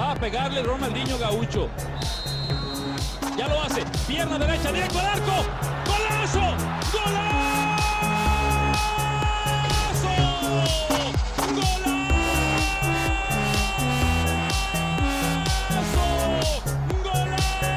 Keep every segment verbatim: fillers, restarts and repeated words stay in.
Va a pegarle Ronaldinho Gaucho. Ya lo hace. Pierna derecha, directo al arco. ¡Golazo! ¡Golazo! ¡Golazo! ¡Golazo! ¡Golazo!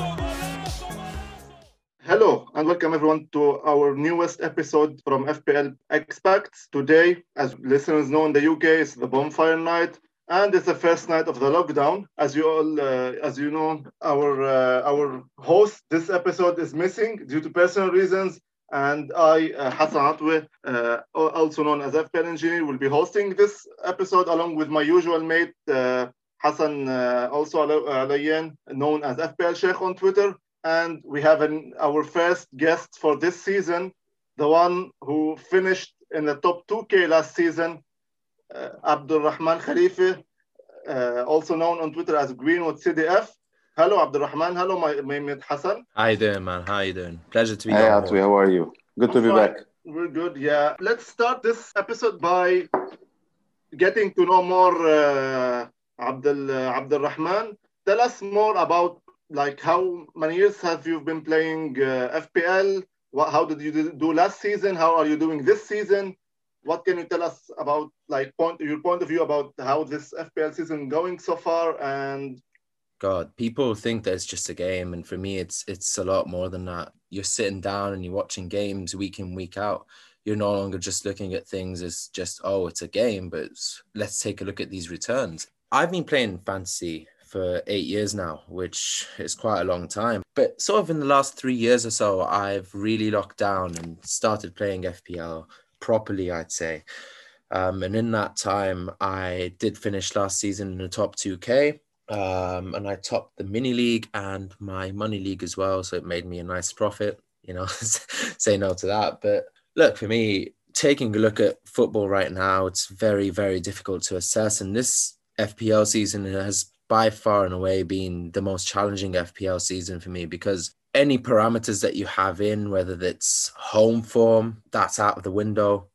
¡Golazo! Hello and welcome everyone to our newest episode from F P L Expats. Today, as listeners know, in the U K, it's the bonfire night. And it's the first night of the lockdown. As you all, uh, as you know, our uh, our host this episode is missing due to personal reasons. And I, uh, Hassan Atwe, uh, also known as F P L Engineer, will be hosting this episode along with my usual mate, uh, Hassan, uh, also Alayan, known as F P L Sheikh on Twitter. And we have an, our first guest for this season, the one who finished in the top two K last season, Uh, Abdurrahman Khalifa, uh, also known on Twitter as Greenwood C D F. Hello, Abdurrahman. Hello, my mate Hassan. How you doing, man? How you doing? Pleasure to be here. Hey, Atwi, how are you? Good I'm to be fine. Back. We're good, yeah. Let's start this episode by getting to know more uh, Abdul uh, Abdurrahman. Tell us more about, like, how many years have you been playing uh, F P L? What, how did you do last season? How are you doing this season? What can you tell us about, like, point your point of view about how this F P L season going so far? And God, people think that it's just a game, and for me, it's it's a lot more than that. You're sitting down and you're watching games week in, week out. You're no longer just looking at things as just, oh, it's a game, but let's take a look at these returns. I've been playing fantasy for eight years now, which is quite a long time. But sort of in the last three years or so, I've really locked down and started playing F P L properly, I'd say. Um, and in that time, I did finish last season in the top two K. Um, and I topped the mini league and my money league as well. So it made me a nice profit, you know, say no to that. But look, for me, taking a look at football right now, it's very, very difficult to assess. And this F P L season has by far and away been the most challenging F P L season for me, because any parameters that you have in, whether that's home form, that's out of the window.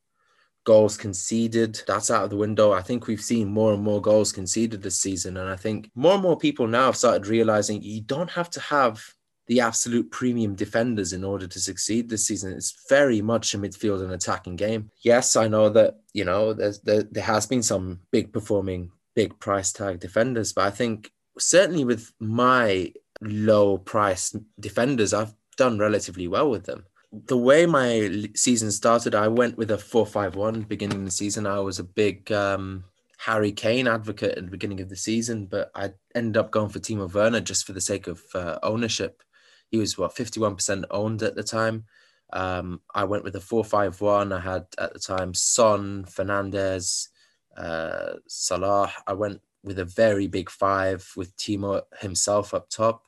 Goals conceded, that's out of the window. I think we've seen more and more goals conceded this season. And I think more and more people now have started realizing you don't have to have the absolute premium defenders in order to succeed this season. It's very much a midfield and attacking game. Yes, I know that, you know, there's, there, there has been some big performing, big price tag defenders, but I think certainly with my low price defenders, I've done relatively well with them. The way my season started, I went with a four five one beginning of the season. I was a big um, Harry Kane advocate at the beginning of the season, but I ended up going for Timo Werner just for the sake of uh, ownership. He was, what, fifty-one percent owned at the time. Um, I went with a four five one. I had at the time Son, Fernandez, uh, Salah. I went with a very big five with Timo himself up top.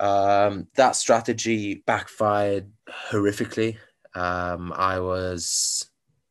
Um, that strategy backfired horrifically. Um, I was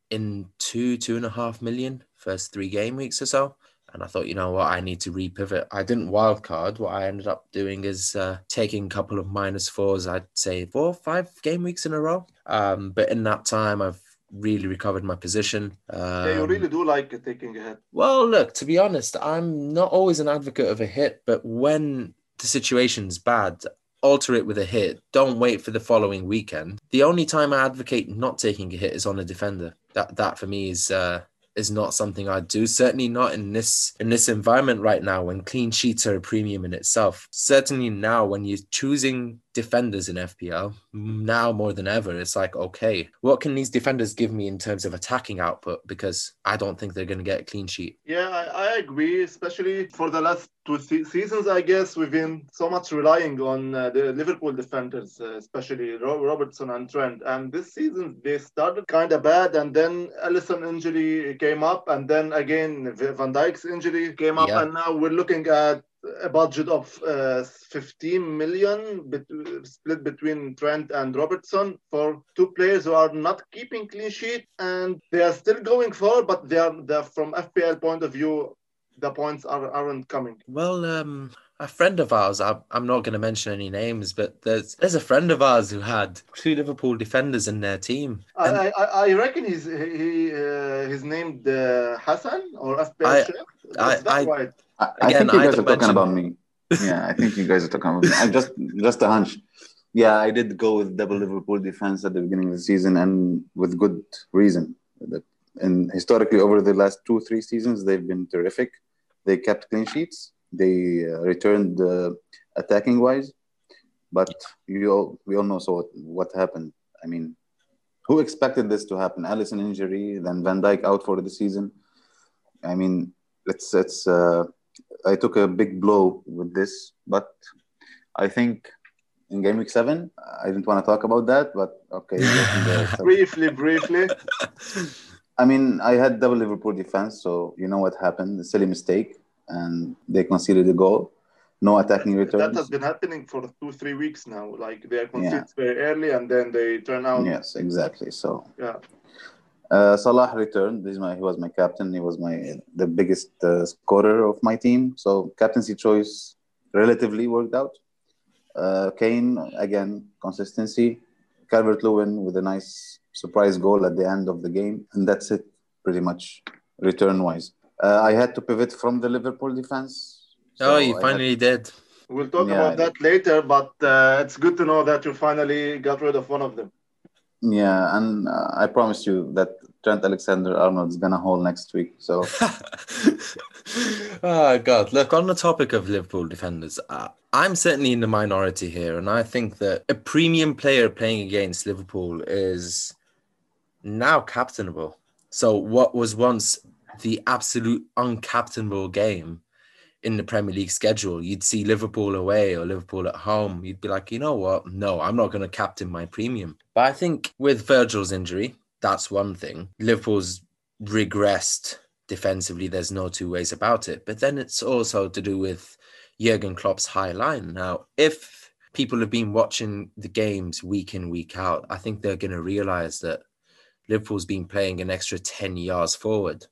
in two, two and a half million first three game weeks or so. And I thought, you know what, I need to repivot. I didn't wildcard. What I ended up doing is uh, taking a couple of minus fours, I'd say four, five game weeks in a row. Um, but in that time, I've really recovered my position. Um, yeah, you really do like taking a hit. Well, look, to be honest, I'm not always an advocate of a hit, but when the situation's bad, alter it with a hit. Don't wait for the following weekend. The only time I advocate not taking a hit is on a defender. That that for me is uh, is not something I do. Certainly not in this in this environment right now, when clean sheets are a premium in itself. Certainly now, when you're choosing defenders in F P L, now more than ever, it's like, okay, what can these defenders give me in terms of attacking output? Because I don't think they're going to get a clean sheet. Yeah, I, I agree, especially for the last two se- seasons, I guess, we've been so much relying on uh, the Liverpool defenders, uh, especially Ro- Robertson and Trent. And this season, they started kind of bad, and then Alisson injury came up, and then again, Van Dijk's injury came up, yeah. And now we're looking at a budget of uh, fifteen million bet- split between Trent and Robertson for two players who are not keeping clean sheet, and they are still going forward, but they are, from F P L point of view, the points are, aren't coming. Well, um, a friend of ours, I, I'm not going to mention any names, but there's there's a friend of ours who had two Liverpool defenders in their team. I I, I reckon he's he uh, he's named uh, Hassan or Asperger. I I, right? I, I Again, think you guys I are mention... talking about me. Yeah, I think you guys are talking about me. I'm just just a hunch. Yeah, I did go with double Liverpool defense at the beginning of the season, and with good reason. And historically, over the last two, three seasons, they've been terrific. They kept clean sheets. They uh, returned uh, attacking-wise. But you all, we all know so what, what happened. I mean, who expected this to happen? Alisson injury, then Van Dijk out for the season. I mean, it's it's. Uh, I took a big blow with this. But I think... in game week seven, I didn't want to talk about that, but okay. briefly, briefly. I mean, I had double Liverpool defense, so you know what happened. A silly mistake, and they conceded a goal. No attacking returns. That has been happening for two, three weeks now. Like, they are conceded yeah. very early, and then they turn out. Yes, exactly. So, yeah. Uh, Salah returned. This is my, he was my captain. He was my the biggest uh, scorer of my team. So, captaincy choice relatively worked out. Uh, Kane, again, consistency. Calvert-Lewin with a nice surprise goal at the end of the game. And that's it, pretty much, return-wise. Uh, I had to pivot from the Liverpool defense. So oh, you I finally had... did. We'll talk yeah, about that later, but uh, it's good to know that you finally got rid of one of them. Yeah, and uh, I promise you that Trent Alexander-Arnold is going to haul next week. So, oh, God. Look, on the topic of Liverpool defenders, uh, I'm certainly in the minority here. And I think that a premium player playing against Liverpool is now captainable. So what was once the absolute uncaptainable game in the Premier League schedule, you'd see Liverpool away or Liverpool at home. You'd be like, you know what? No, I'm not going to captain my premium. But I think with Virgil's injury, that's one thing. Liverpool's regressed defensively. There's no two ways about it. But then it's also to do with Jurgen Klopp's high line. Now, if people have been watching the games week in, week out, I think they're going to realise that Liverpool's been playing an extra ten yards forward.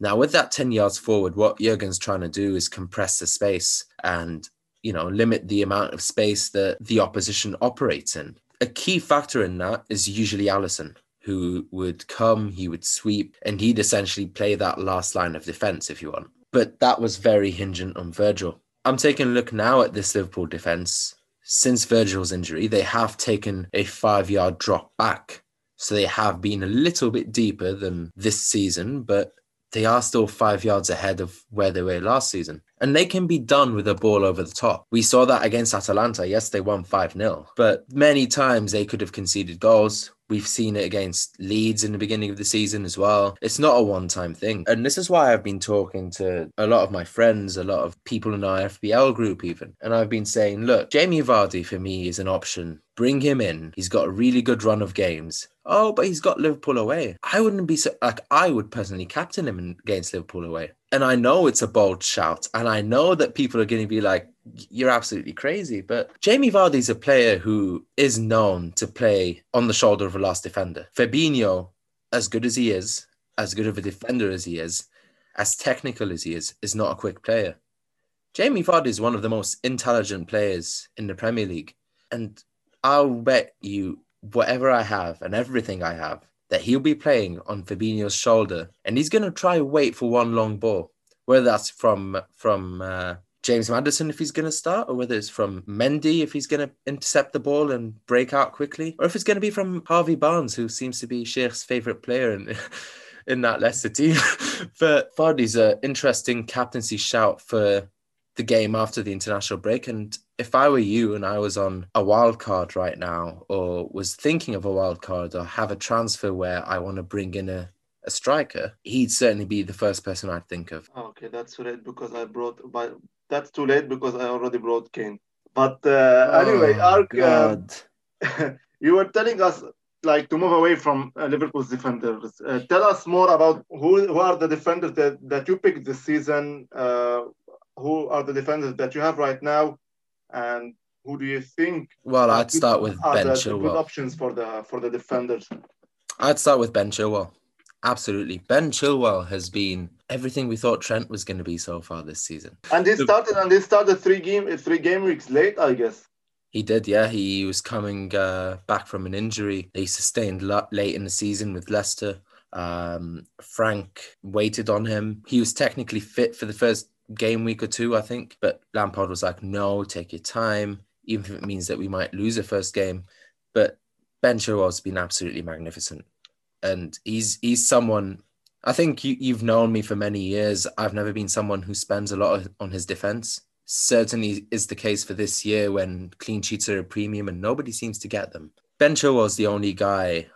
Now, with that ten yards forward, what Jurgen's trying to do is compress the space and, you know, limit the amount of space that the opposition operates in. A key factor in that is usually Alisson, who would come, he would sweep, and he'd essentially play that last line of defence, if you want. But that was very hingent on Virgil. I'm taking a look now at this Liverpool defence. Since Virgil's injury, they have taken a five-yard drop back. So they have been a little bit deeper than this season, but they are still five yards ahead of where they were last season. And they can be done with a ball over the top. We saw that against Atalanta. Yes, they won five nil. But many times they could have conceded goals. We've seen it against Leeds in the beginning of the season as well. It's not a one-time thing. And this is why I've been talking to a lot of my friends, a lot of people in our F B L group even. And I've been saying, look, Jamie Vardy for me is an option. Bring him in. He's got a really good run of games. Oh, but he's got Liverpool away. I wouldn't be so, like, I would personally captain him against Liverpool away. And I know it's a bold shout. And I know that people are going to be like, you're absolutely crazy. But Jamie Vardy's a player who is known to play on the shoulder of a last defender. Fabinho, as good as he is, as good of a defender as he is, as technical as he is, is not a quick player. Jamie Vardy is one of the most intelligent players in the Premier League. And I'll bet you whatever I have and everything I have, that he'll be playing on Fabinho's shoulder, and he's going to try wait for one long ball, whether that's from from uh, James Maddison if he's going to start, or whether it's from Mendy if he's going to intercept the ball and break out quickly, or if it's going to be from Harvey Barnes, who seems to be Sheikh's favourite player in, in that Leicester team. But Vardy's an interesting captaincy shout for the game after the international break, and if I were you and I was on a wild card right now, or was thinking of a wild card, or have a transfer where I want to bring in a, a striker, he'd certainly be the first person I'd think of. Okay, that's too late because I brought. But that's too late because I already brought Kane. But uh, oh, anyway, Ark, uh, you were telling us like to move away from uh, Liverpool's defenders. Uh, tell us more about who, who are the defenders that, that you picked this season. Uh, who are the defenders that you have right now? And who do you think? Well, I'd start with Ben Chilwell. Good options for the for the defenders. I'd start with Ben Chilwell. Absolutely, Ben Chilwell has been everything we thought Trent was going to be so far this season. And they started and they started three game three game weeks late, I guess. He did, yeah. He was coming uh, back from an injury he sustained late in the season with Leicester. Um, Frank waited on him. He was technically fit for the first game week or two, I think. But Lampard was like, no, take your time, even if it means that we might lose the first game. But Ben Chilwell's been absolutely magnificent. And he's he's someone, I think you, you've known me for many years. I've never been someone who spends a lot on his defence. Certainly is the case for this year when clean sheets are a premium and nobody seems to get them. Ben Chilwell's the only guy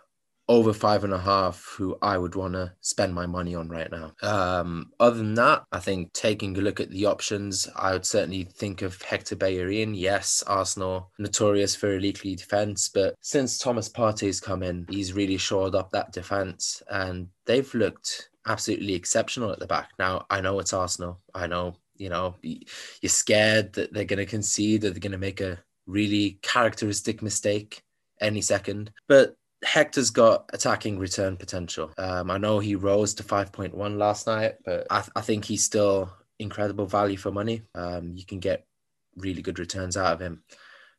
over five and a half who I would want to spend my money on right now. Um, other than that, I think taking a look at the options, I would certainly think of Hector Bellerin. Yes, Arsenal, notorious for a leaky defence, but since Thomas Partey's come in, he's really shored up that defence and they've looked absolutely exceptional at the back. Now, I know it's Arsenal. I know, you know, you're scared that they're going to concede, that they're going to make a really characteristic mistake any second, but Hector's got attacking return potential. Um, I know he rose to five point one last night, but I, th- I think he's still incredible value for money. Um, you can get really good returns out of him.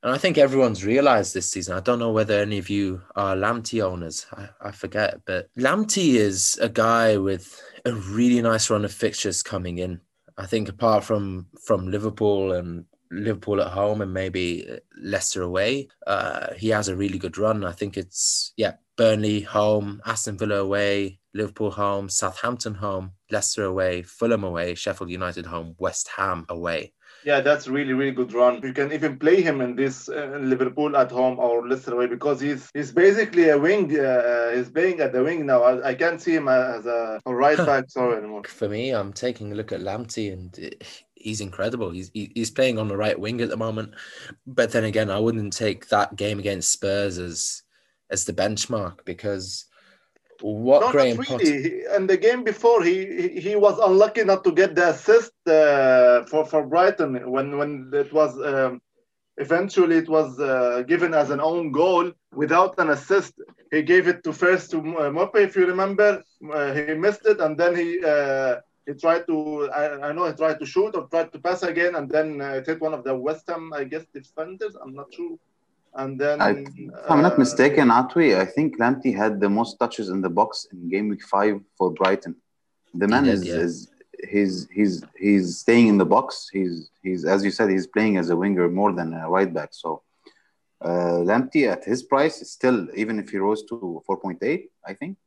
And I think everyone's realised this season. I don't know whether any of you are Lamptey owners. I, I forget, but Lamptey is a guy with a really nice run of fixtures coming in. I think apart from, from Liverpool and Liverpool at home and maybe Leicester away, uh, he has a really good run. I think it's, yeah, Burnley home, Aston Villa away, Liverpool home, Southampton home, Leicester away, Fulham away, Sheffield United home, West Ham away. Yeah, that's really, really good run. You can even play him in this uh, Liverpool at home or Leicester away because he's he's basically a wing. Uh, he's playing at the wing now. I, I can't see him as a, a right back sorry anymore. For me, I'm taking a look at Lamptey and it, he's incredible. He's he's playing on the right wing at the moment. But then again, I wouldn't take that game against Spurs as as the benchmark because what not Graham not really. Potter... And the game before, he he was unlucky not to get the assist uh, for for Brighton when when it was um, eventually it was uh, given as an own goal without an assist. He gave it to first to Maupay, if you remember. Uh, he missed it, and then he. Uh, He tried to, I, I know he tried to shoot or tried to pass again, and then uh, it hit one of the West Ham, I guess, defenders. I'm not sure. And then... I, if I'm uh, not mistaken, Atwi, I think Lamptey had the most touches in the box in game week five for Brighton. The man did, is, yeah. is he's he's he's staying in the box. He's, he's as you said, he's playing as a winger more than a right back. So uh, Lamptey at his price, still, even if he rose to four point eight, I think,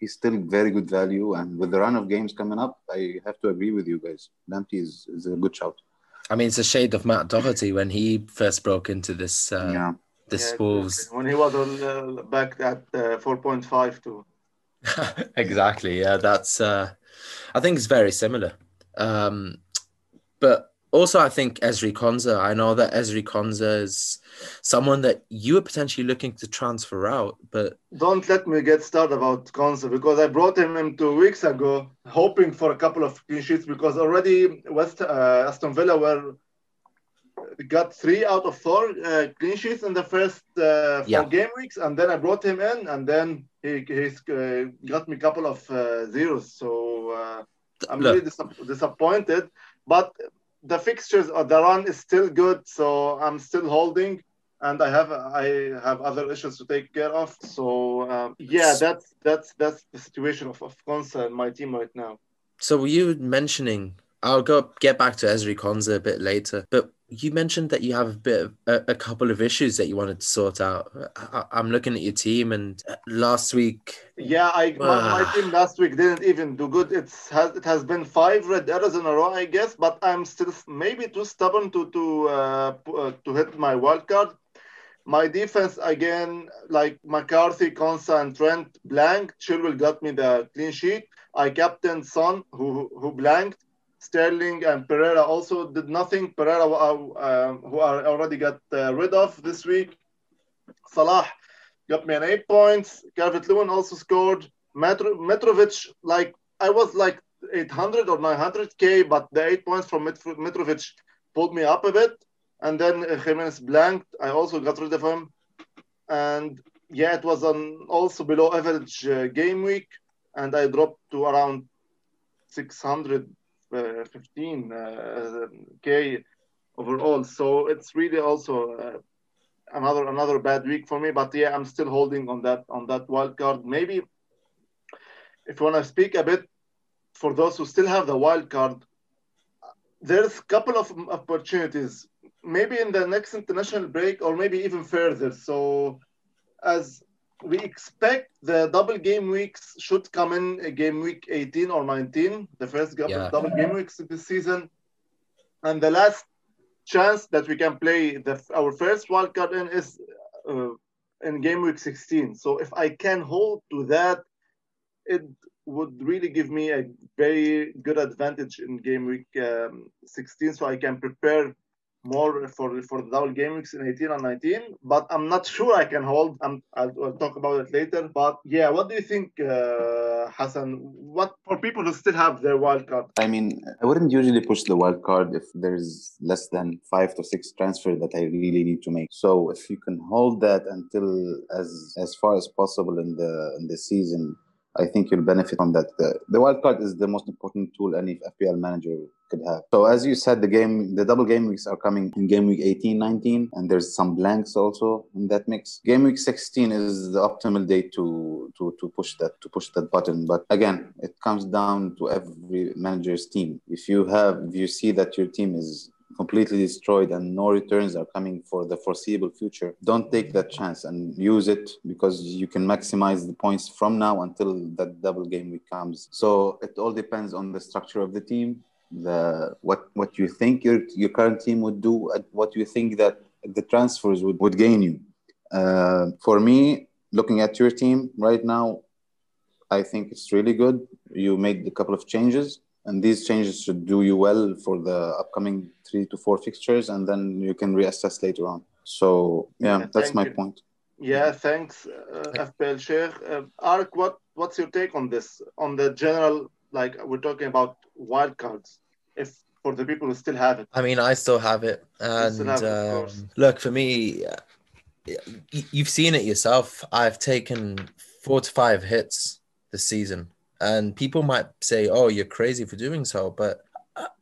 he's still very good value, and with the run of games coming up, I have to agree with you guys. Lamptey is, is a good shout. I mean, it's a shade of Matt Doherty when he first broke into this uh, yeah. this yeah, Wolves. When he was on, uh, back at uh, four point five too. Exactly, yeah. That's uh, I think it's very similar. Um, but also, I think Ezri Konsa. I know that Ezri Konsa is someone that you are potentially looking to transfer out, but... Don't let me get started about Konsa because I brought him in two weeks ago hoping for a couple of clean sheets because already West uh, Aston Villa were got three out of four uh, clean sheets in the first uh, four yeah. game weeks, and then I brought him in and then he he's, uh, got me a couple of uh, zeros. So uh, I'm Look. really dis- disappointed, but... The fixtures or the run is still good, so I'm still holding, and I have I have other issues to take care of. So um, yeah, that's that's that's the situation of of Konsa and my team right now. So were you mentioning? I'll go get back to Ezri Konsa a bit later, but you mentioned that you have a bit of, a, a couple of issues that you wanted to sort out. I, I'm looking at your team, and last week, yeah, I uh, my team last week didn't even do good. It's has it has been five red errors in a row, I guess. But I'm still maybe too stubborn to to uh, uh, to hit my wild card. My defense again, like McCarthy, Konsa, and Trent blank. Chilwell got me the clean sheet. I captained Son, who who blanked. Sterling and Pereira also did nothing. Pereira, uh, who I already got uh, rid of this week. Salah got me an eight points. Calvert-Lewin also scored. Mitro- Mitrovic, like, I was like eight hundred or nine hundred K, but the eight points from Mit- Mitrovic pulled me up a bit. And then uh, Jimenez blanked. I also got rid of him. And yeah, it was an also below average uh, game week. And I dropped to around six hundred fifteen K overall. So it's really also uh, another another bad week for me. But yeah, I'm still holding on that on that wild card. Maybe if you want to speak a bit for those who still have the wild card, there's a couple of opportunities, maybe in the next international break or maybe even further. So as we expect, the double game weeks should come in game week eighteen or nineteen, the first yeah. double game weeks of this season. And the last chance that we can play the, our first wild card in is uh, in game week sixteen. So if I can hold to that, it would really give me a very good advantage in game week um, sixteen, so I can prepare more for for the double game weeks in eighteen and nineteen. But I'm not sure I can hold. I'm, I'll, I'll talk about it later. But yeah, what do you think, uh, Hassan? What for people who still have their wild card? I mean, I wouldn't usually push the wild card if there's less than five to six transfers that I really need to make. So if you can hold that until as as far as possible in the in the season, I think you'll benefit from that. The, the wildcard is the most important tool any F P L manager could have. So as you said, the game, the double game weeks are coming in game week eighteen, nineteen, and there's some blanks also in that mix. Game week sixteen is the optimal day to to to push that to push that button. But again, it comes down to every manager's team. If you have, if you see that your team is completely destroyed and no returns are coming for the foreseeable future, don't take that chance and use it, because you can maximize the points from now until that double game week comes. So it all depends on the structure of the team, the what what you think your your current team would do, and what you think that the transfers would, would gain you. Uh, for me, looking at your team right now, I think it's really good. You made a couple of changes, and these changes should do you well for the upcoming three to four fixtures, and then you can reassess later on. So, yeah, yeah that's my you. point. Yeah, thanks, uh, F P L Sheikh. Uh, Ark, what, what's your take on this? On the general, like, we're talking about wild cards, if for the people who still have it. I mean, I still have it. And have it, um, look, for me, you've seen it yourself. I've taken four to five hits this season. And people might say, oh, you're crazy for doing so. But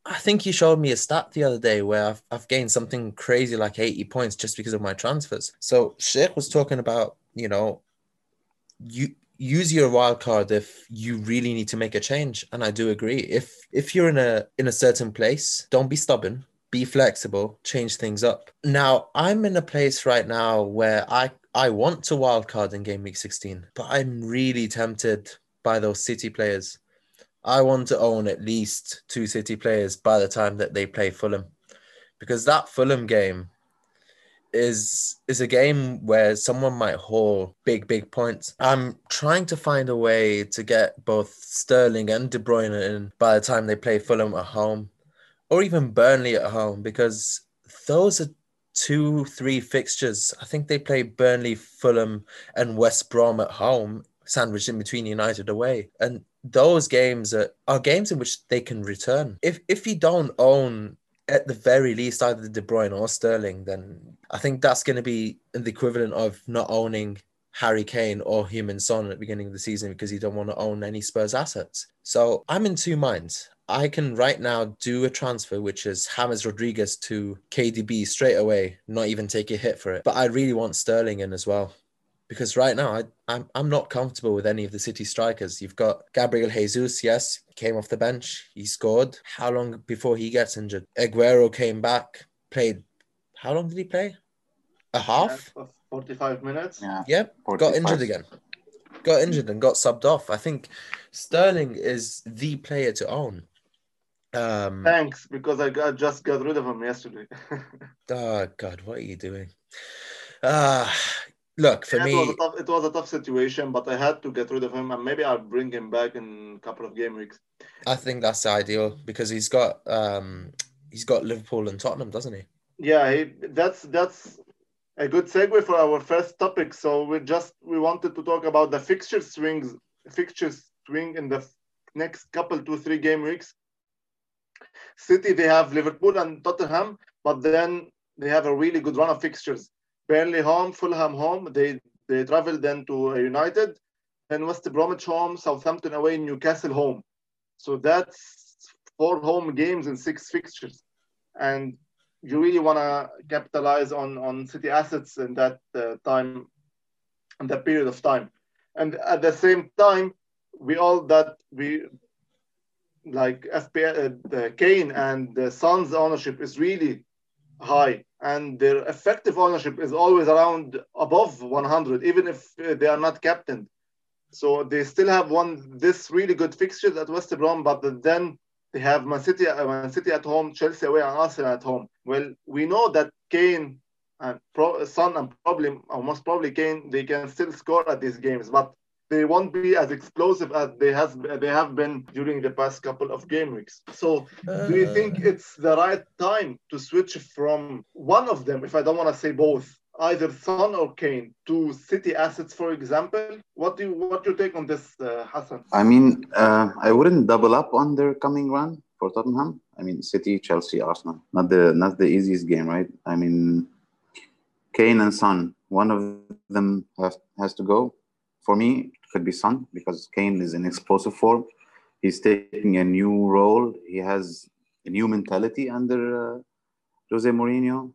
I think you showed me a stat the other day where I've, I've gained something crazy like eighty points just because of my transfers. So Sheikh was talking about, you know, you use your wild card if you really need to make a change. And I do agree. If if you're in a in a certain place, don't be stubborn, be flexible, change things up. Now, I'm in a place right now where I, I want to wild card in game week sixteen, but I'm really tempted by those City players. I want to own at least two City players by the time that they play Fulham, because that Fulham game is is a game where someone might haul big, big points. I'm trying to find a way to get both Sterling and De Bruyne in by the time they play Fulham at home, or even Burnley at home, because those are two, three fixtures. I think they play Burnley, Fulham, and West Brom at home, sandwiched in between United away. And those games are, are games in which they can return. If if you don't own at the very least either De Bruyne or Sterling, then I think that's going to be the equivalent of not owning Harry Kane or Son at the beginning of the season because you don't want to own any Spurs assets. So I'm in two minds. I can right now do a transfer, which is James Rodriguez to K D B straight away, not even take a hit for it. But I really want Sterling in as well, because right now I, I'm I'm not comfortable with any of the City strikers. You've got Gabriel Jesus, yes, came off the bench. He scored. How long before he gets injured? Aguero came back, played. How long did he play? A half? Yeah, forty-five minutes. Yeah, yep, got injured again. Got injured and got subbed off. I think Sterling is the player to own. Um, Thanks, because I, got, I just got rid of him yesterday. Oh, God, what are you doing? Ah... Uh, Look, for yeah, me... It was, a tough, it was a tough situation, but I had to get rid of him, and maybe I'll bring him back in a couple of game weeks. I think that's ideal, because he's got um, he's got Liverpool and Tottenham, doesn't he? Yeah, he, that's that's a good segue for our first topic. So we just we wanted to talk about the fixture swings, fixture swing in the next couple, two, three game weeks. City, they have Liverpool and Tottenham, but then they have a really good run of fixtures. Burnley home, Fulham home. They they travel then to United, then West Bromwich home, Southampton away, Newcastle home. So that's four home games in six fixtures. And you really want to capitalize on, on City assets in that uh, time, in that period of time. And at the same time, we all that we like F P L, uh, Kane and the Son's ownership is really high, and their effective ownership is always around above one hundred, even if they are not captained. So they still have one this really good fixture at West Brom, but then they have Man City, Man City at home, Chelsea away, and Arsenal at home. Well, we know that Kane and Pro, Son and probably almost probably Kane, they can still score at these games, but they won't be as explosive as they has they have been during the past couple of game weeks. So uh, do you think it's the right time to switch from one of them, if I don't want to say both, either Son or Kane, to City assets, for example? What do you, what your take on this, uh, Hassan? I mean, uh, I wouldn't double up on their coming run for Tottenham. I mean, City, Chelsea, Arsenal. Not the not the easiest game, right? I mean, Kane and Son, one of them has, has to go. For me, it could be Son, because Kane is in explosive form. He's taking a new role. He has a new mentality under uh, Jose Mourinho.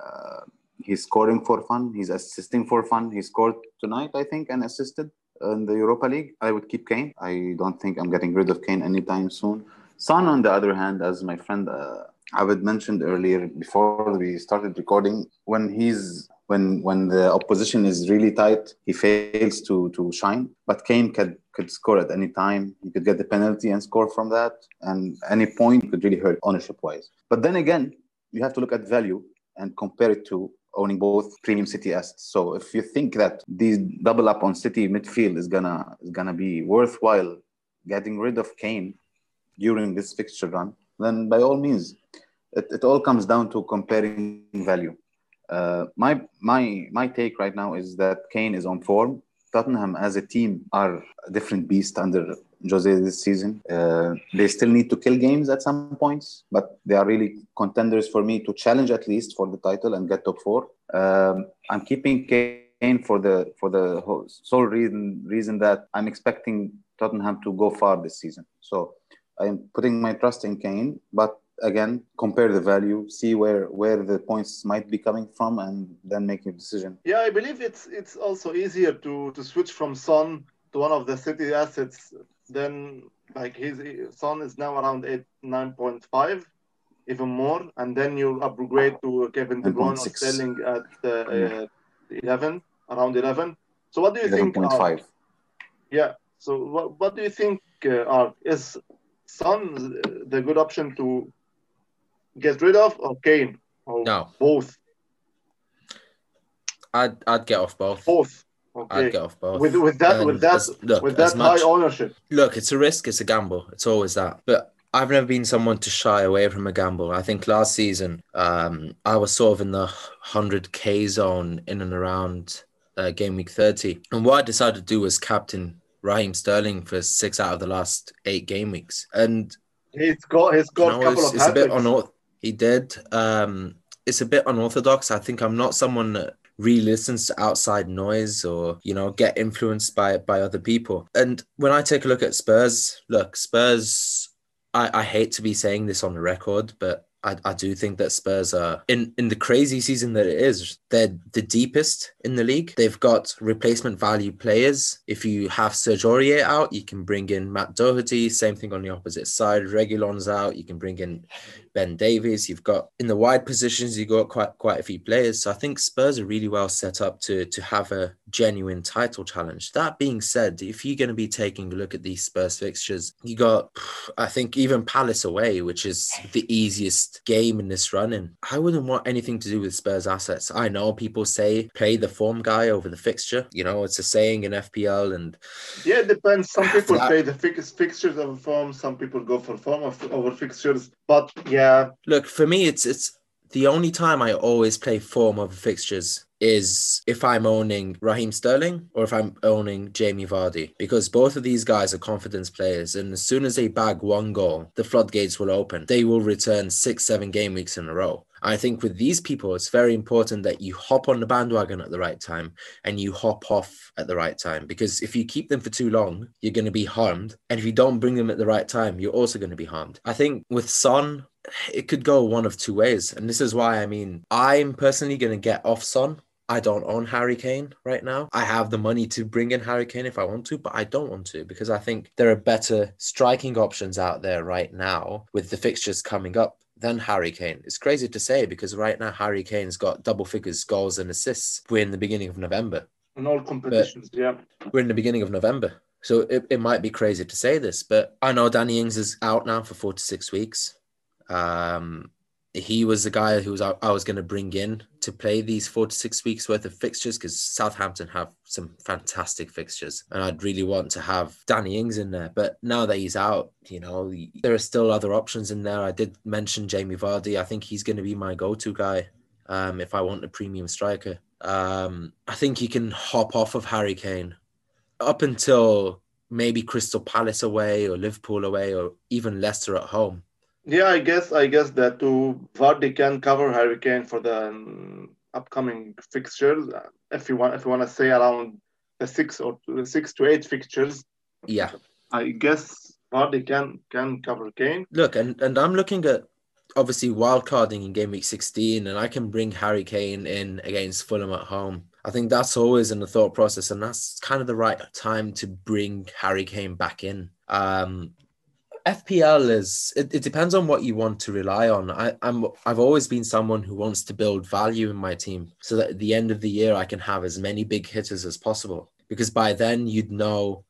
Uh, he's scoring for fun. He's assisting for fun. He scored tonight, I think, and assisted in the Europa League. I would keep Kane. I don't think I'm getting rid of Kane anytime soon. Son, on the other hand, as my friend uh, Abid mentioned earlier before we started recording, when he's... When when the opposition is really tight, he fails to, to shine. But Kane could, could score at any time. He could get the penalty and score from that. And any point could really hurt ownership-wise. But then again, you have to look at value and compare it to owning both premium City assets. So if you think that these double up on City midfield is gonna is gonna be worthwhile getting rid of Kane during this fixture run, then by all means, it, it all comes down to comparing value. Uh, my my my take right now is that Kane is on form. Tottenham as a team are a different beast under Jose this season. Uh, they still need to kill games at some points, but they are really contenders for me to challenge at least for the title and get top four. Um, I'm keeping Kane for the for the sole reason reason that I'm expecting Tottenham to go far this season. So I'm putting my trust in Kane, but again, compare the value, see where, where the points might be coming from, and then make your decision. Yeah, I believe it's it's also easier to, to switch from Son to one of the City assets than, like, his Son is now around eight, nine point five, even more, and then you upgrade to Kevin De Bruyne or Sterling at uh, uh, eleven, around eleven. So what do you think? eleven point five. Yeah. So what what do you think? Uh, Art, is Son the good option to get rid of, or Kane, or no, both? I'd I'd get off both. Both. Okay. I'd get off both. With with that and with that as, look, with that much, high ownership. Look, it's a risk. It's a gamble. It's always that. But I've never been someone to shy away from a gamble. I think last season, um, I was sort of in the one hundred K zone in and around uh, game week thirty, and what I decided to do was captain Raheem Sterling for six out of the last eight game weeks, and he's got he's got you know, a couple it's, of it's a bit unorth- he did. Um, it's a bit unorthodox. I think I'm not someone that re-listens to outside noise or you know get influenced by by other people. And when I take a look at Spurs, look, Spurs. I, I hate to be saying this on the record, but I, I do think that Spurs are, in, in the crazy season that it is, they're the deepest in the league. They've got replacement value players. If you have Serge Aurier out, you can bring in Matt Doherty. Same thing on the opposite side. Reguilon's out. You can bring in Ben Davies. You've got, in the wide positions, you've got quite, quite a few players. So I think Spurs are really well set up to, to have a genuine title challenge. That being said, if you're going to be taking a look at these Spurs fixtures, you got, I think, even Palace away, which is the easiest game in this run, and I wouldn't want anything to do with Spurs assets. I know people say play the form guy over the fixture. You know, it's a saying in F P L, and yeah, it depends. Some people that... play the fix- fixtures over form. Some people go for form over fixtures. But yeah, look, for me, it's it's the only time I always play form over fixtures is if I'm owning Raheem Sterling or if I'm owning Jamie Vardy, because both of these guys are confidence players, and as soon as they bag one goal, the floodgates will open. They will return six, seven game weeks in a row. I think with these people, it's very important that you hop on the bandwagon at the right time and you hop off at the right time, because if you keep them for too long, you're going to be harmed. And if you don't bring them at the right time, you're also going to be harmed. I think with Son, it could go one of two ways. And this is why, I mean, I'm personally going to get off Son. I don't own Harry Kane right now. I have the money to bring in Harry Kane if I want to, but I don't want to, because I think there are better striking options out there right now with the fixtures coming up than Harry Kane. It's crazy to say, because right now Harry Kane's got double figures, goals and assists. We're in the beginning of November. In all competitions, but yeah. We're in the beginning of November. So it, it might be crazy to say this, but I know Danny Ings is out now for four to six weeks. Um, he was the guy who was I was going to bring in to play these four to six weeks worth of fixtures, because Southampton have some fantastic fixtures and I'd really want to have Danny Ings in there. But now that he's out, you know, there are still other options in there. I did mention Jamie Vardy. I think he's going to be my go-to guy um, if I want a premium striker. Um, I think you can hop off of Harry Kane up until maybe Crystal Palace away or Liverpool away or even Leicester at home. Yeah, I guess I guess that too. Vardy can cover Harry Kane for the um, upcoming fixtures. If you want, if you want to say around the six or two, six to eight fixtures. Yeah, I guess Vardy can can cover Kane. Look, and, and I'm looking at obviously wildcarding in game week sixteen, and I can bring Harry Kane in against Fulham at home. I think that's always in the thought process, and that's kind of the right time to bring Harry Kane back in. Um, F P L is, it, it depends on what you want to rely on. I, I'm, I've always been someone who wants to build value in my team so that at the end of the year, I can have as many big hitters as possible, because by then you'd know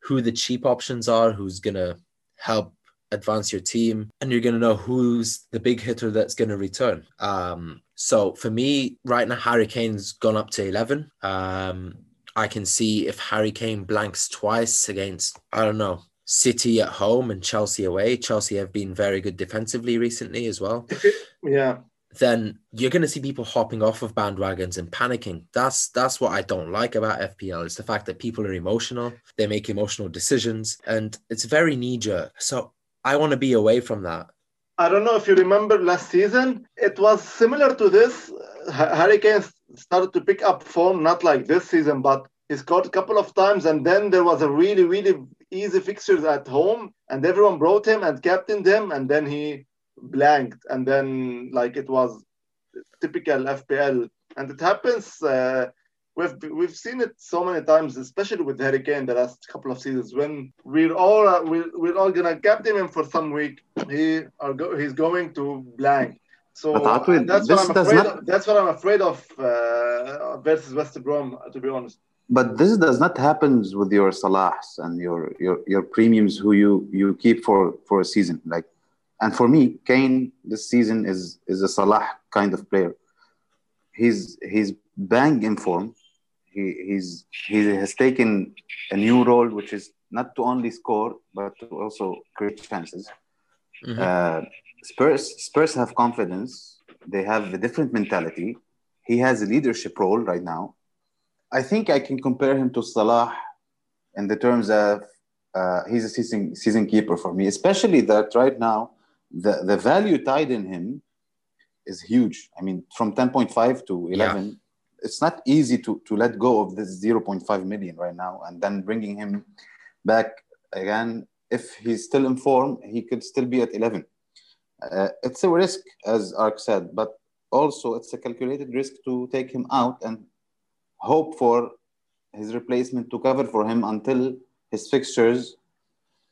who the cheap options are, who's going to help advance your team, and you're going to know who's the big hitter that's going to return. Um, so for me right now, Harry Kane's gone up to eleven. Um, I can see if Harry Kane blanks twice against, I don't know, City at home and Chelsea away. Chelsea have been very good defensively recently as well. Yeah. Then you're going to see people hopping off of bandwagons and panicking. That's that's what I don't like about F P L. It's the fact that people are emotional. They make emotional decisions and it's very knee-jerk. So I want to be away from that. I don't know if you remember last season, it was similar to this. Harry Kane started to pick up form, not like this season, but he scored a couple of times, and then there was a really, really easy fixtures at home, and everyone brought him and captained him, and then he blanked, and then like it was typical F P L, and it happens. Uh, we've we've seen it so many times, especially with Harry Kane the last couple of seasons, when we're all uh, we're, we're all gonna captain him for some week, he are go, he's going to blank. So that will, that's, what I'm afraid not... of, that's what I'm afraid of uh, versus West Brom, to be honest. But this does not happen with your Salahs and your, your, your premiums who you, you keep for, for a season. Like, and for me, Kane this season is is a Salah kind of player. He's he's bang in form. He he's he has taken a new role, which is not to only score but to also create chances. Mm-hmm. Uh, Spurs Spurs have confidence. They have a different mentality. He has a leadership role right now. I think I can compare him to Salah in the terms of uh, he's a season, season keeper for me, especially that right now, the, the value tied in him is huge. I mean, from ten point five to eleven, yeah. It's not easy to, to let go of this zero point five million right now. And then bringing him back again, if he's still in form, he could still be at eleven. Uh, it's a risk, as Ark said, but also it's a calculated risk to take him out and hope for his replacement to cover for him until his fixtures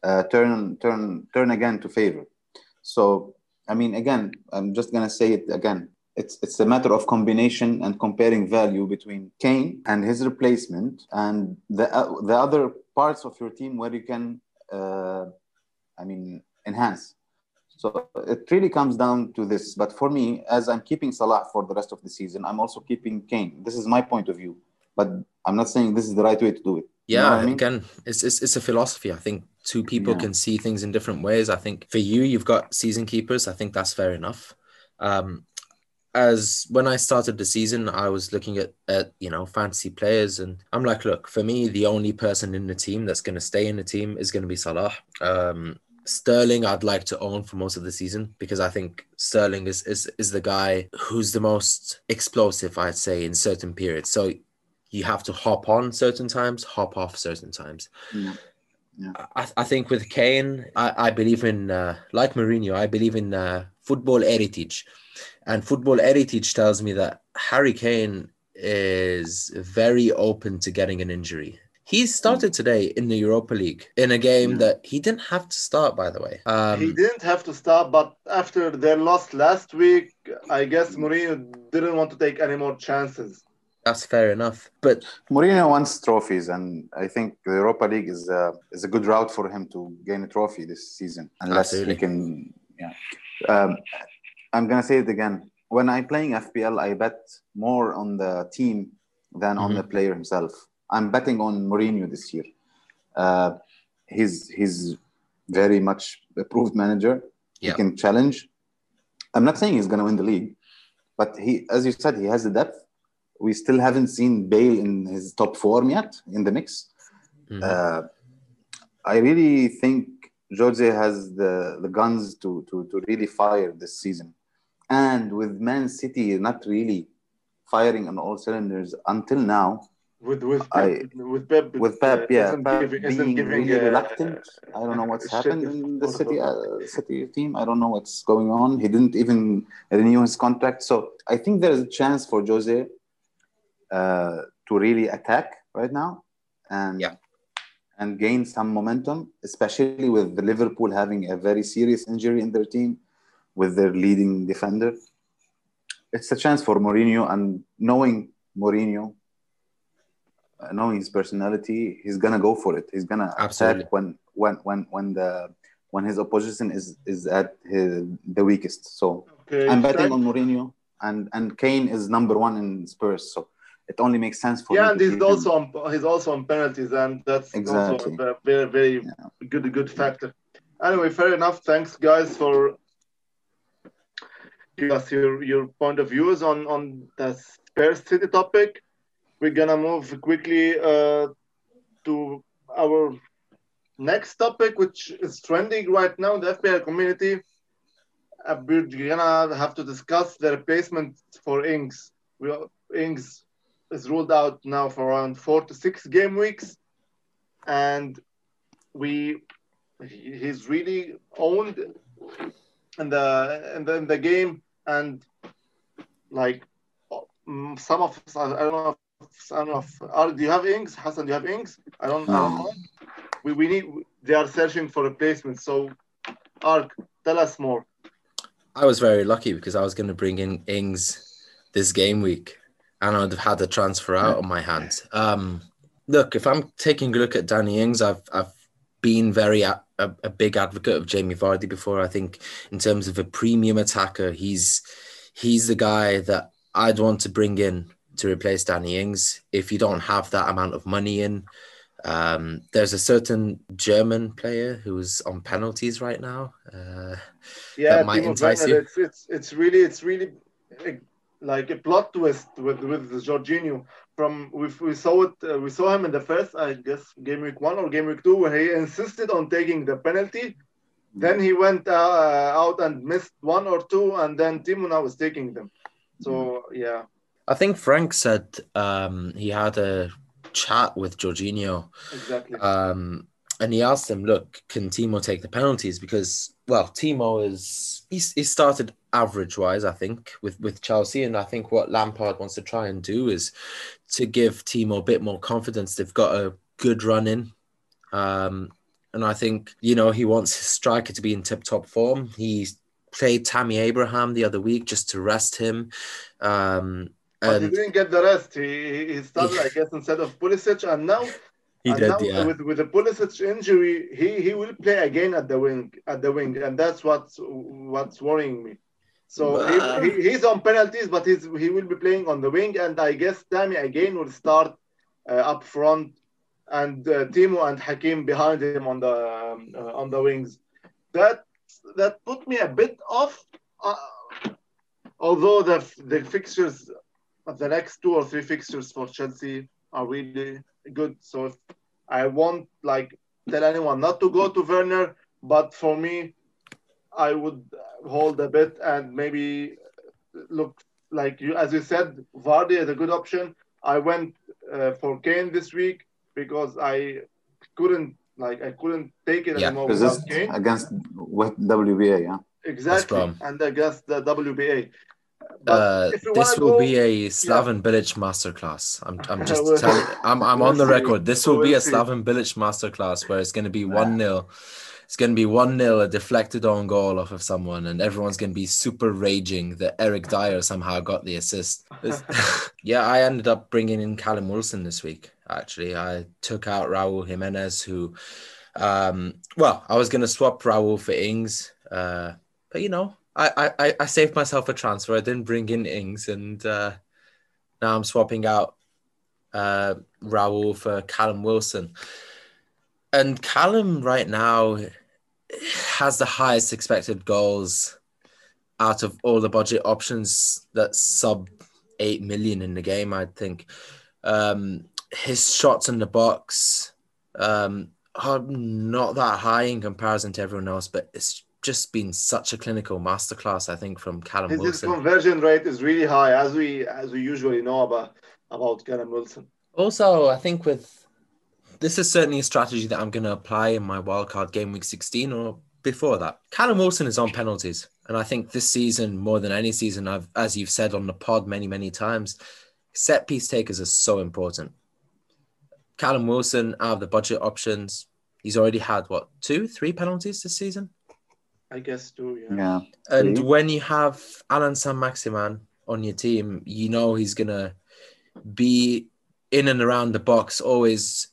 uh, turn turn turn again to favor. So, I mean, again, I'm just gonna say it again. It's it's a matter of combination and comparing value between Kane and his replacement and the uh, the other parts of your team where you can, uh, I mean, enhance. So it really comes down to this. But for me, as I'm keeping Salah for the rest of the season, I'm also keeping Kane. This is my point of view. But I'm not saying this is the right way to do it. Yeah, you know what I mean? Again, it's, it's it's a philosophy. I think two people yeah. can see things in different ways. I think for you, you've got season keepers. I think that's fair enough. Um, as when I started the season, I was looking at, at, you know, fantasy players. And I'm like, look, for me, the only person in the team that's going to stay in the team is going to be Salah. Um Sterling I'd like to own for most of the season, because I think Sterling is, is, is the guy who's the most explosive, I'd say, in certain periods. So you have to hop on certain times, hop off certain times. Yeah. Yeah. I, I think with Kane, I, I believe in, uh, like Mourinho, I believe in uh, football heritage. And football heritage tells me that Harry Kane is very open to getting an injury. He started today in the Europa League in a game yeah. that he didn't have to start, by the way. Um, he didn't have to start, but after their loss last week, I guess Mourinho didn't want to take any more chances. That's fair enough. But Mourinho wants trophies, and I think the Europa League is a, is a good route for him to gain a trophy this season. Unless absolutely. he can... Yeah. Um, I'm going to say it again. When I'm playing F P L, I bet more on the team than mm-hmm. on the player himself. I'm betting on Mourinho this year. Uh, he's he's very much approved manager. Yeah. He can challenge. I'm not saying he's going to win the league, but he, as you said, he has the depth. We still haven't seen Bale in his top form yet in the mix. Mm-hmm. Uh, I really think Jose has the, the guns to, to to really fire this season. And with Man City not really firing on all cylinders until now, With with Pep, I, with Pep, with Pep, uh, yeah, isn't Pep giving, isn't being giving really a, reluctant. I don't know what's happened in the city uh, city team. I don't know what's going on. He didn't even renew his contract, so I think there is a chance for Jose uh, to really attack right now and yeah. and gain some momentum, especially with the Liverpool having a very serious injury in their team with their leading defender. It's a chance for Mourinho, and knowing Mourinho. Knowing his personality, he's gonna go for it. He's gonna Absolutely. attack when, when, when, when the when his opposition is is at his, the weakest. So okay, I'm betting right. on Mourinho, and, and Kane is number one in Spurs. So it only makes sense for yeah, him. And he's also him. on he's also on penalties, and that's exactly. also a very very yeah. good good factor. Anyway, fair enough. Thanks guys for giving us your your point of views on on the Spurs City topic. We're going to move quickly uh, to our next topic, which is trending right now in the F P L community. Uh, we're going to have to discuss the replacement for Ings. We, Ings is ruled out now for around four to six game weeks. And we he's really owned in the, in the, in the game. And like some of us, I don't know if Son of, uh, do you have Ings? Hassan, do you have Ings? I don't, no. I don't know. We we need. They are searching for replacements. So, Ark, tell us more. I was very lucky because I was going to bring in Ings this game week, and I'd have had a transfer out on my hands. Um, look, if I'm taking a look at Danny Ings, I've I've been very a, a, a big advocate of Jamie Vardy before. I think in terms of a premium attacker, he's he's the guy that I'd want to bring in to replace Danny Ings. If you don't have that amount of money in, um, there's a certain German player who's on penalties right now. Uh, yeah, that might Timo entice Werner, you. It's, it's it's really it's really a, like a plot twist with with Jorginho. From we we saw it uh, we saw him in the first, I guess, game week one or game week two, where he insisted on taking the penalty. Then he went uh, out and missed one or two, and then Timo now is taking them. So yeah. I think Frank said um, he had a chat with Jorginho. Exactly. Um, and he asked him, look, can Timo take the penalties? Because, well, Timo is... He, he started average-wise, I think, with, with Chelsea. And I think what Lampard wants to try and do is to give Timo a bit more confidence. They've got a good run-in. Um, and I think, you know, he wants his striker to be in tip-top form. He played Tammy Abraham the other week just to rest him. Um But and he didn't get the rest. He he started, I guess, instead of Pulisic, and now, he and did, now yeah. with with the Pulisic injury, he, he will play again at the wing at the wing, and that's what's what's worrying me. So wow. he, he, he's on penalties, but he's he will be playing on the wing, and I guess Tammy again will start uh, up front, and uh, Timo and Hakim behind him on the um, uh, on the wings. That that put me a bit off, uh, although the the fixtures. The next two or three fixtures for Chelsea are really good. So if I won't like tell anyone not to go to Werner, But for me, I would hold a bit and maybe look, like you, as you said, Vardy is a good option. I went uh, for Kane this week because I couldn't, like, I couldn't take it yeah, anymore without Kane. Against W B A, yeah. Exactly, and against the W B A. Uh, this will go, be a Slaven yeah. Bilic masterclass. I'm, I'm just telling. I'm, I'm on the record. This will be a Slaven Bilic masterclass where it's going to be one nil. It's going to be one nil, a deflected on goal off of someone, and everyone's going to be super raging that Eric Dyer somehow got the assist. Yeah, I ended up bringing in Callum Wilson this week. Actually, I took out Raul Jimenez, who, um, well, I was going to swap Raul for Ings, uh, but you know. I, I I saved myself a transfer. I didn't bring in Ings, and uh, now I'm swapping out uh, Raul for Callum Wilson. And Callum right now has the highest expected goals out of all the budget options. That's sub eight million in the game, I think. Um, his shots in the box um, are not that high in comparison to everyone else, but it's just been such a clinical masterclass, I think, from Callum Wilson. His conversion rate is really high, as we as we usually know about, about Callum Wilson. Also, I think with this is certainly a strategy that I'm going to apply in my wildcard game week sixteen or before that. Callum Wilson is on penalties, and I think this season, more than any season, I've as you've said on the pod many, many times, set piece takers are so important. Callum Wilson, out of the budget options, he's already had, what, two, three penalties this season? I guess too, yeah. yeah. And yeah. when you have Alan Saint-Maximin on your team, you know he's going to be in and around the box, always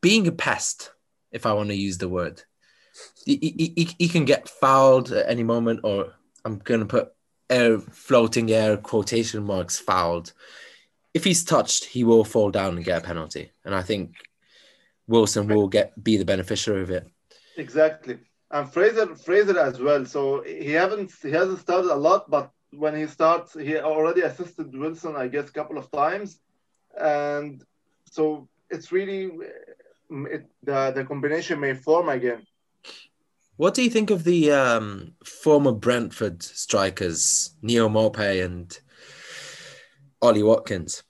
being a pest, if I want to use the word. He, he, he, he can get fouled at any moment, or I'm going to put air, floating air quotation marks fouled. If he's touched, he will fall down and get a penalty. And I think Wilson will get be the beneficiary of it. Exactly, and Fraser, Fraser as well. So he haven't, he hasn't started a lot, but when he starts, he already assisted Wilson, I guess, a couple of times, and so it's really it, the the combination may form again. What do you think of the um, former Brentford strikers, Neil Maupay and Ollie Watkins?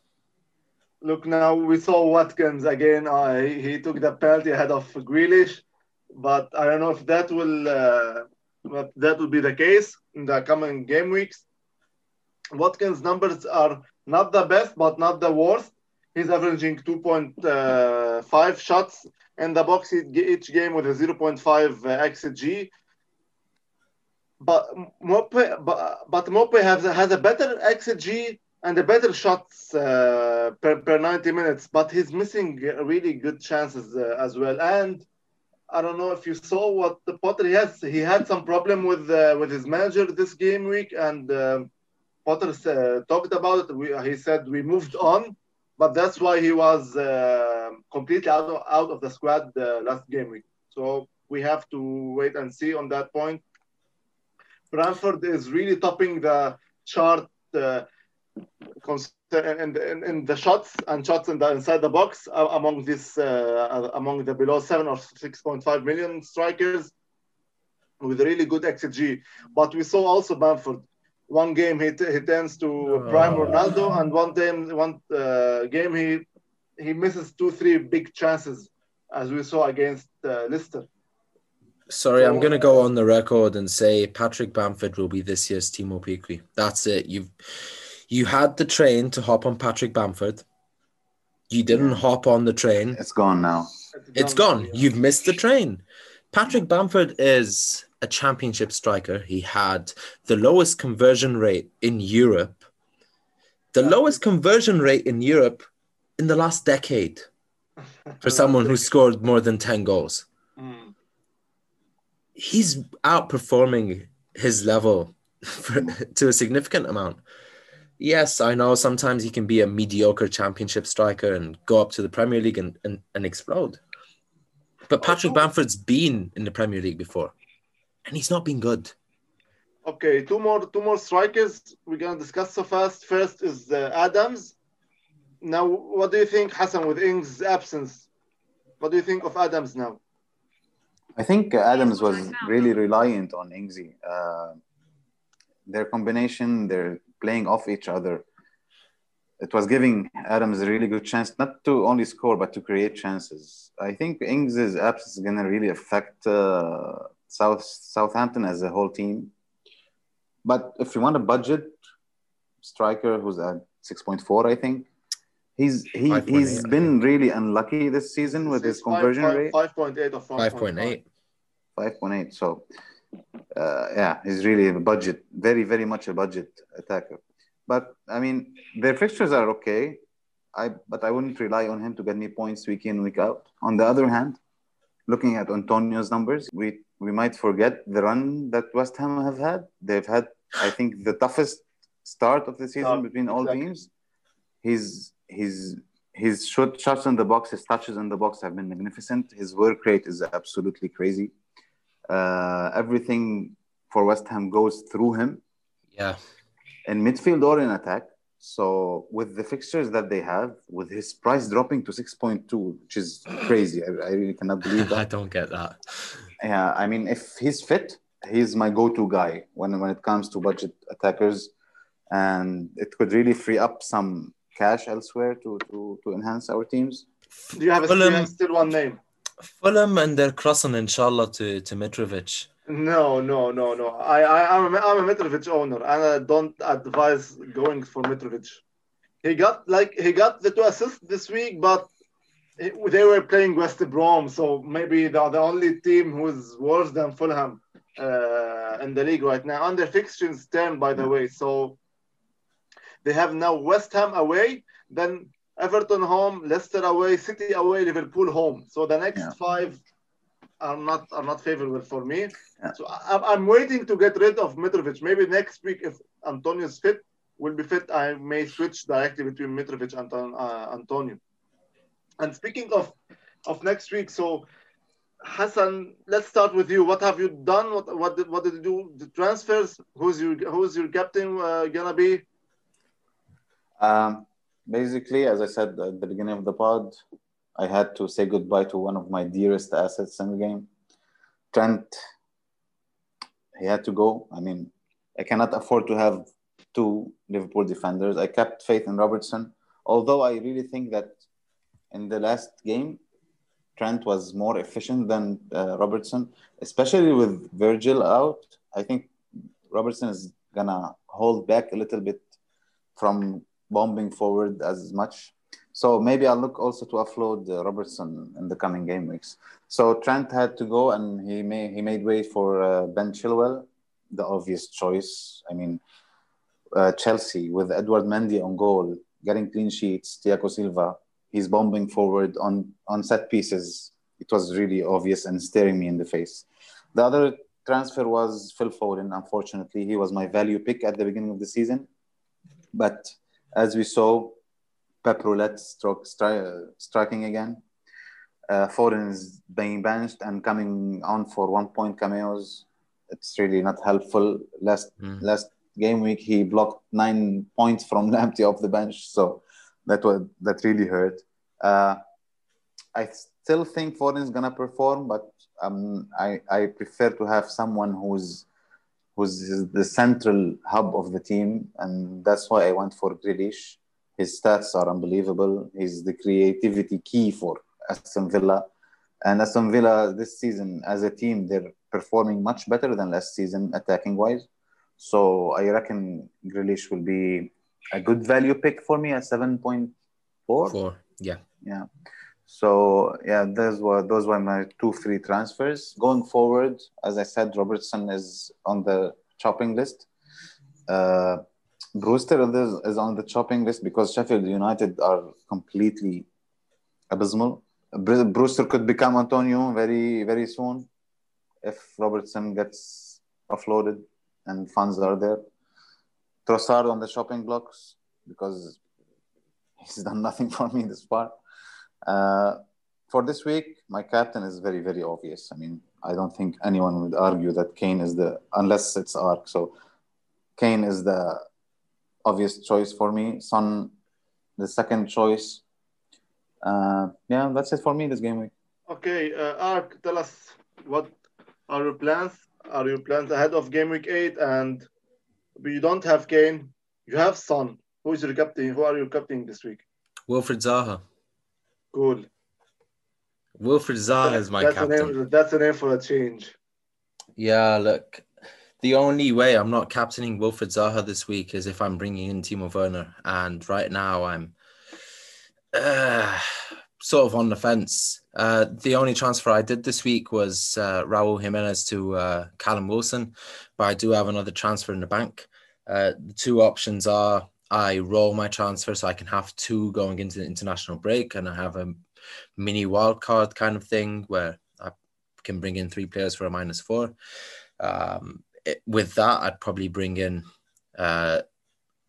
Look, now we saw Watkins again. Uh, he, he took the penalty ahead of Grealish. But I don't know if that will uh, if that will be the case in the coming game weeks. Watkins' numbers are not the best, but not the worst. He's averaging two point five shots in the box each game with a zero point five X G. But Maupay, but, but Maupay has, has a better X G and a better shots uh, per, per ninety minutes, but he's missing really good chances uh, as well. And I don't know if you saw what the Potter he has. He had some problem with uh, with his manager this game week, and uh, Potter uh, talked about it. We, he said we moved on, but that's why he was uh, completely out of, out of the squad uh, last game week. So we have to wait and see on that point. Brentford is really topping the chart uh, in, in, in the shots and shots in the, inside the box uh, among this uh, among the below seven or six point five million strikers with really good X G. But we saw also Bamford. One game he, t- he tends to oh. prime Ronaldo, and one game one uh, game he he misses two three big chances as we saw against uh, Leicester. Sorry, I'm going to go on the record and say Patrick Bamford will be this year's Timo Pukki. That's it. You've. You had the train to hop on Patrick Bamford. You didn't hop on the train. It's gone now. It's gone. It's gone. You've missed the train. Patrick Bamford is a championship striker. He had the lowest conversion rate in Europe. The yeah. lowest conversion rate in Europe in the last decade for someone who scored more than ten goals. Mm. He's outperforming his level for, to a significant amount. Yes, I know sometimes he can be a mediocre championship striker and go up to the Premier League and, and, and explode. But Patrick Bamford's been in the Premier League before, and he's not been good. Okay, two more two more strikers we're going to discuss so fast. First is uh, Adams. Now, what do you think, Hassan, with Ings' absence? What do you think of Adams now? I think Adams was really reliant on Ingsy. Uh, their combination, they're playing off each other. It was giving Adams a really good chance, not to only score, but to create chances. I think Ings's absence is going to really affect uh, South Southampton as a whole team. But if you want a budget striker who's at six point four, I think, he's he, he's been really unlucky this season with his conversion rate. five point eight or five point eight five point eight So, uh, yeah, he's really a budget, very, very much a budget attacker. But, I mean, their fixtures are okay, I but I wouldn't rely on him to get me points week in, week out. On the other hand, looking at Antonio's numbers, we, we might forget the run that West Ham have had. They've had, I think, the toughest start of the season oh, between all exactly. teams. His, his, his shot, shots in the box, his touches in the box have been magnificent. His work rate is absolutely crazy. Uh, everything for West Ham goes through him. Yeah. In midfield or in attack. So with the fixtures that they have, with his price dropping to six point two, which is crazy. I, I really cannot believe that. I don't get that. Yeah, I mean, if he's fit, he's my go-to guy when, when it comes to budget attackers. And it could really free up some cash elsewhere to, to, to enhance our teams. Do you have a Fulham, still one name? Fulham and their crossing, inshallah, to, to Mitrovic. No, no, no, no. I, I, I'm, a, I'm a Mitrovic owner, and I don't advise going for Mitrovic. He got like he got the two assists this week, but it, they were playing West Brom, so maybe they're the only team who's worse than Fulham uh, in the league right now. And their fixtures turn, by the way, so they have now West Ham away, then Everton home, Leicester away, City away, Liverpool home. So the next yeah. five. Are not are not favorable for me. Yeah. So I, I'm waiting to get rid of Mitrovic. Maybe next week, if Antonio's fit, will be fit, I may switch directly between Mitrovic and uh, Antonio. And speaking of of next week, so Hassan, let's start with you. What have you done? What what did what did you do? The transfers? Who's your who's your captain uh, gonna be? Um, basically, as I said at the beginning of the pod, I had to say goodbye to one of my dearest assets in the game. Trent, he had to go. I mean, I cannot afford to have two Liverpool defenders. I kept faith in Robertson, although I really think that in the last game, Trent was more efficient than uh, Robertson, especially with Virgil out. I think Robertson is going to hold back a little bit from bombing forward as much. So maybe I'll look also to offload uh, Robertson in the coming game weeks. So Trent had to go, and he may, he made way for uh, Ben Chilwell, the obvious choice. I mean, uh, Chelsea with Edward Mendy on goal, getting clean sheets, Thiago Silva, he's bombing forward on, on set pieces. It was really obvious and staring me in the face. The other transfer was Phil Foden, unfortunately. He was my value pick at the beginning of the season. But as we saw, Pep Roulette stroke, stri- striking again. Uh, Foden is being benched and coming on for one-point cameos. It's really not helpful. Last mm. last game week, he blocked nine points from Lamptey off the bench, so that was that really hurt. Uh, I still think Foden is gonna perform, but um, I I prefer to have someone who's who's the central hub of the team, and that's why I went for Grealish. His stats are unbelievable. He's the creativity key for Aston Villa. And Aston Villa this season, as a team, they're performing much better than last season, attacking-wise. So I reckon Grealish will be a good value pick for me at seven point four. Four, yeah. Yeah. So, yeah, those were, those were my two free transfers. Going forward, as I said, Robertson is on the chopping list. Uh... Brewster is on the chopping list because Sheffield United are completely abysmal. Brewster could become Antonio very, very soon if Robertson gets offloaded and funds are there. Trossard on the shopping blocks because he's done nothing for me this far. Uh, for this week, my captain is very, very obvious. I mean, I don't think anyone would argue that Kane is the... Unless it's Ark. So Kane is the... obvious choice for me. Son, the second choice. Uh, yeah, that's it for me this game week. Okay, uh, Ark, tell us what are your plans? Are your plans ahead of game week eight? And you don't have Kane, you have Son. Who is your captain? Who are you captaining this week? Wilfried Zaha. Cool. Wilfried Zaha is my that's captain. Name, that's a name for a change. Yeah, look, the only way I'm not captaining Wilfried Zaha this week is if I'm bringing in Timo Werner. And right now I'm uh, sort of on the fence. Uh, the only transfer I did this week was uh, Raul Jimenez to uh, Callum Wilson. But I do have another transfer in the bank. Uh, the two options are I roll my transfer so I can have two going into the international break, and I have a mini wildcard kind of thing where I can bring in three players for a minus four. Um, it, with that, I'd probably bring in, uh,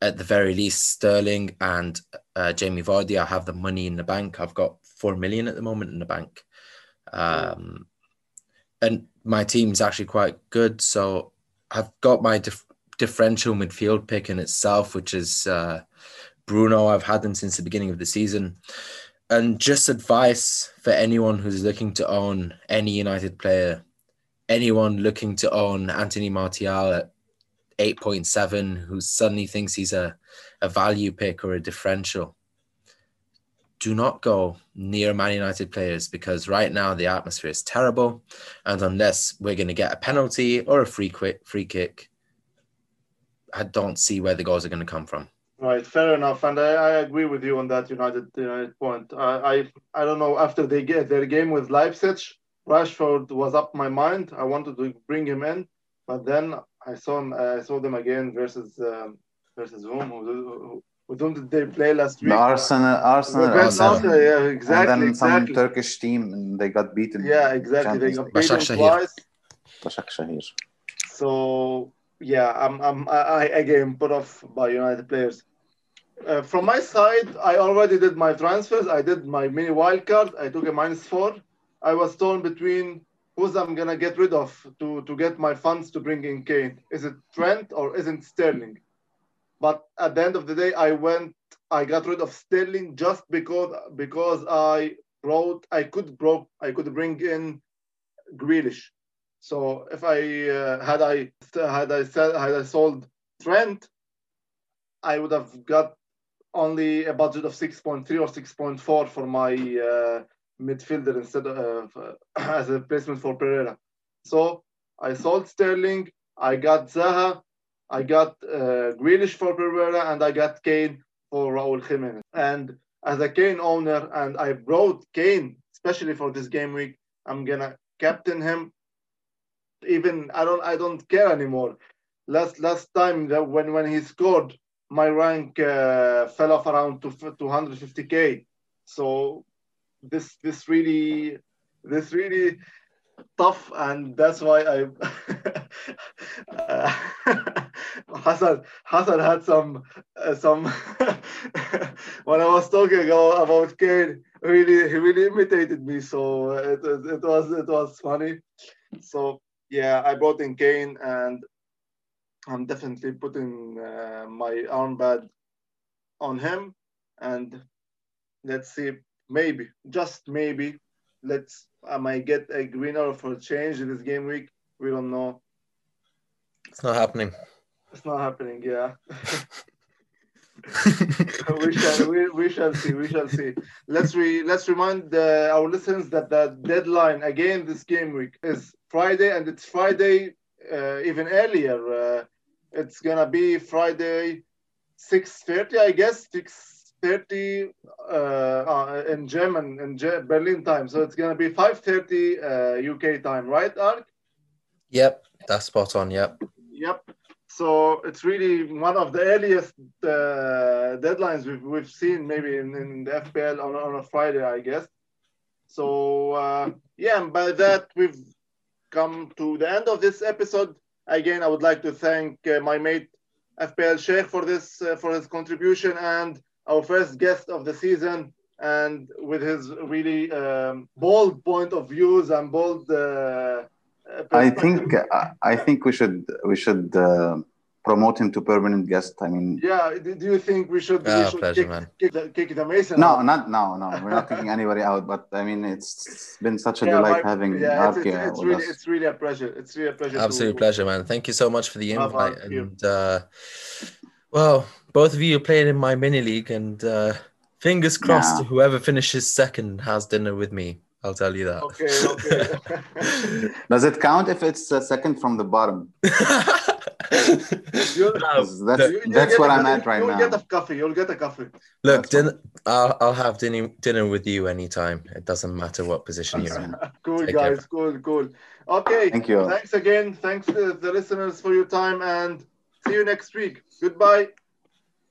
at the very least, Sterling and uh, Jamie Vardy. I have the money in the bank. I've got four million at the moment in the bank. Um, and my team's actually quite good. So I've got my dif- differential midfield pick in itself, which is uh, Bruno. I've had them since the beginning of the season. And just advice for anyone who's looking to own any United player, anyone looking to own Anthony Martial at eight point seven, who suddenly thinks he's a, a value pick or a differential, do not go near Man United players, because right now the atmosphere is terrible. And unless we're going to get a penalty or a free quick free kick, I don't see where the goals are going to come from. Right, fair enough, and I, I agree with you on that United United point. I, I I don't know, after they get their game with Leipzig, Rashford was up my mind. I wanted to bring him in, but then I saw him, I saw them again versus um, versus whom? With whom did they play last week? The Arsenal, Arsenal, Arsenal. Yeah, exactly. And then exactly. Some Turkish team, and they got beaten. Yeah, exactly. They got beaten twice. Başakşehir. So yeah, I'm I'm I again put off by United players. Uh, from my side, I already did my transfers. I did my mini wildcard. I took a minus four. I was torn between who's I'm going to get rid of to, to get my funds to bring in Kane. Is it Trent or isn't Sterling? But at the end of the day, I went, I got rid of Sterling just because because I wrote, I could, bro, I could bring in Grealish. So if I, uh, had I, had I, sell, had I sold Trent, I would have got only a budget of six point three or six point four for my uh, midfielder instead of uh, as a replacement for Pereira. So I sold Sterling, I got Zaha, I got uh, Grealish for Pereira, and I got Kane for Raul Jimenez. And as a Kane owner, and I brought Kane especially for this game week, I'm gonna captain him. Even I don't I don't care anymore. Last last time that when when he scored, my rank uh, fell off around to two hundred fifty k. So this this really this really tough, and that's why I uh, Hassan Hassan had some uh, some when I was talking about Kane, really he really imitated me. So it it was it was funny. So yeah, I brought in Kane, and I'm definitely putting uh, my armband on him, and let's see, maybe, just maybe, let's I might get a greener for a change this game week. We don't know. It's not happening. It's not happening. Yeah. we shall we, we shall see. We shall see. Let's re, let's remind the, our listeners that the deadline again this game week is Friday, and it's Friday. Uh, even earlier, uh, it's gonna be Friday, six thirty, I guess, six thirty uh, uh, in German, in G- Berlin time. So it's gonna be five thirty uh, U K time, right, Ark? Yep, that's spot on. Yep. Yep. So it's really one of the earliest uh, deadlines we've we've seen, maybe in, in the F P L on, on a Friday, I guess. So uh, yeah, and by that we've come to the end of this episode. Again, I would like to thank uh, my mate F P L Sheikh for this uh, for his contribution, and our first guest of the season, and with his really um, bold point of views and bold. Uh, I think I think we should we should uh, promote him to permanent guest. I mean, yeah. Do you think we should, oh, we should pleasure, kick, man. Kick, the, kick the Mason? No, out? not no, no. We're not kicking anybody out. But I mean, it's, it's been such a yeah, delight my, having yeah, Arke. It's, it's, it's really, us. it's really a pleasure. It's really a pleasure. Absolute to, pleasure, man. Thank you so much for the invite. Thank you. And uh, well, both of you played in my mini league, and uh, fingers crossed, yeah. whoever finishes second has dinner with me. I'll tell you that. Okay, okay. Does it count if it's a second from the bottom? that's that's, that's what I'm at right now. You'll get a coffee. You'll get a coffee. Look, din- I'll, I'll have dinner, dinner with you anytime. It doesn't matter what position you're in. Cool, Take guys. Care. Cool, cool. Okay. Thank you. Thanks again. Thanks to the listeners for your time, and see you next week. Goodbye.